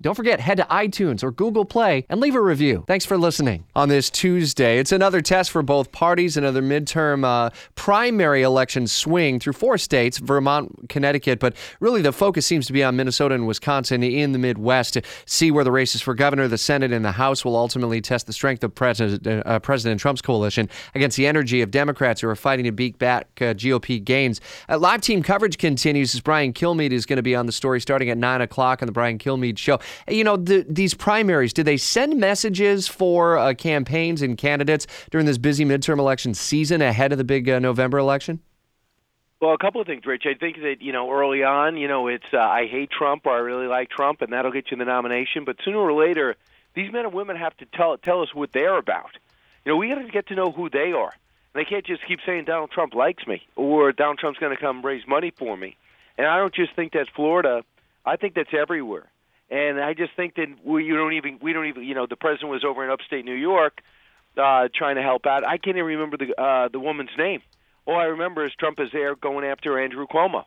Don't forget, head to iTunes or Google Play and leave a review. Thanks for listening. On this Tuesday, it's another test for both parties, another midterm primary election swing through four states, Vermont, Connecticut, but really the focus seems to be on Minnesota and Wisconsin in the Midwest to see where the races for governor, the Senate, and the House will ultimately test the strength of President Trump's coalition against the energy of Democrats who are fighting to beat back GOP gains. Live team coverage continues as Brian Kilmeade is going to be on the story starting at 9 o'clock on The Brian Kilmeade Show. You know, these primaries, do they send messages for campaigns and candidates during this busy midterm election season ahead of the big November election? Well, a couple of things, Rich. I think that, early on, it's I hate Trump or I really like Trump, and that'll get you the nomination. But sooner or later, these men and women have to tell us what they're about. We got to get to know who they are. They can't just keep saying Donald Trump likes me or Donald Trump's going to come raise money for me. And I don't just think that's Florida. I think that's everywhere. And I just think that we don't even the president was over in upstate New York trying to help out. I can't even remember the woman's name. All I remember is Trump is there going after Andrew Cuomo,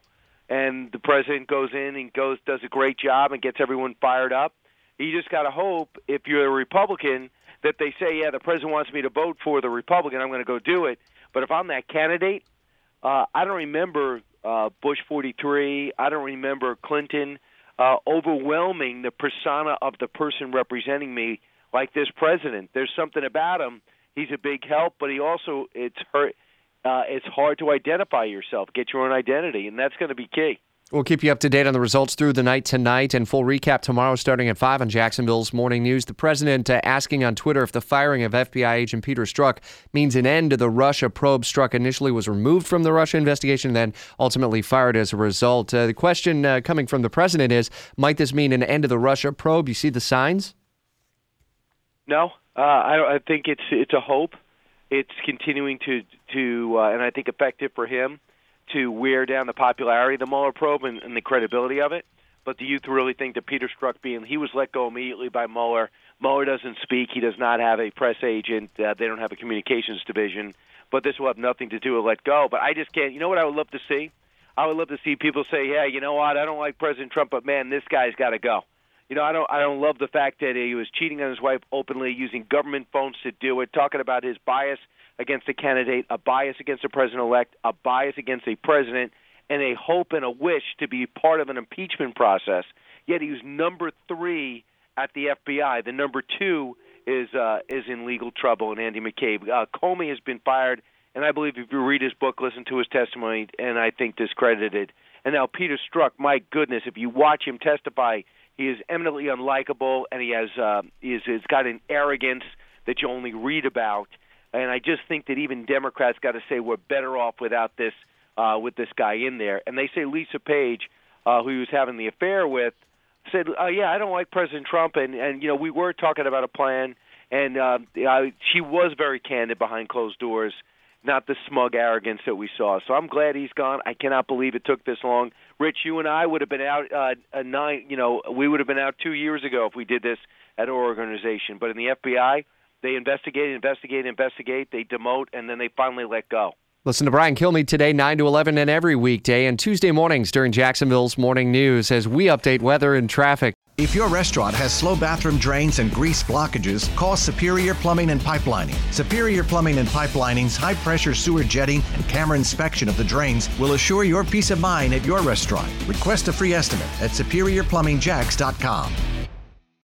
and the president goes in and does a great job and gets everyone fired up. You just got to hope if you're a Republican that they say, yeah, the president wants me to vote for the Republican, I'm going to go do it. But if I'm that candidate, I don't remember Bush 43. I don't remember Clinton. Overwhelming the persona of the person representing me like this president. There's something about him. He's a big help, but he also it's hard to identify yourself, get your own identity, and that's going to be key. We'll keep you up to date on the results through the night tonight and full recap tomorrow starting at 5 on Jacksonville's Morning News. The president asking on Twitter if the firing of FBI agent Peter Strzok means an end to the Russia probe. Strzok initially was removed from the Russia investigation, then ultimately fired as a result. The question coming from the president is, might this mean an end to the Russia probe? You see the signs? No. I think it's a hope. It's continuing to and I think effective for him, to wear down the popularity of the Mueller probe and the credibility of it. But do you really think that Peter Strzok he was let go immediately by Mueller? Mueller doesn't speak. He does not have a press agent. They don't have a communications division. But this will have nothing to do with let go. But I just can't. You know what I would love to see? I would love to see people say, yeah, you know what? I don't like President Trump, but, man, this guy's got to go. I don't love the fact that he was cheating on his wife openly, using government phones to do it, talking about his bias against a candidate, a bias against a president-elect, a bias against a president, and a hope and a wish to be part of an impeachment process. Yet he was number 3 at the FBI. The number 2 is in legal trouble, and Andy McCabe. Comey has been fired, and I believe if you read his book, listen to his testimony, and I think discredited. And now Peter Strzok, my goodness, if you watch him testify, he is eminently unlikable, and he has he's got an arrogance that you only read about. And I just think that even Democrats got to say we're better off without this, with this guy in there. And they say Lisa Page, who he was having the affair with, said, "Yeah, I don't like President Trump, and we were talking about a plan." And she was very candid behind closed doors, not the smug arrogance that we saw. So I'm glad he's gone. I cannot believe it took this long. Rich, you and I would have been out we would have been out 2 years ago if we did this at our organization. But in the FBI. They investigate, they demote, and then they finally let go. Listen to Brian Kilmeade today, 9 to 11, and every weekday and Tuesday mornings during Jacksonville's Morning News as we update weather and traffic. If your restaurant has slow bathroom drains and grease blockages, call Superior Plumbing and Pipelining. Superior Plumbing and Pipelining's high-pressure sewer jetting and camera inspection of the drains will assure your peace of mind at your restaurant. Request a free estimate at SuperiorPlumbingJacks.com.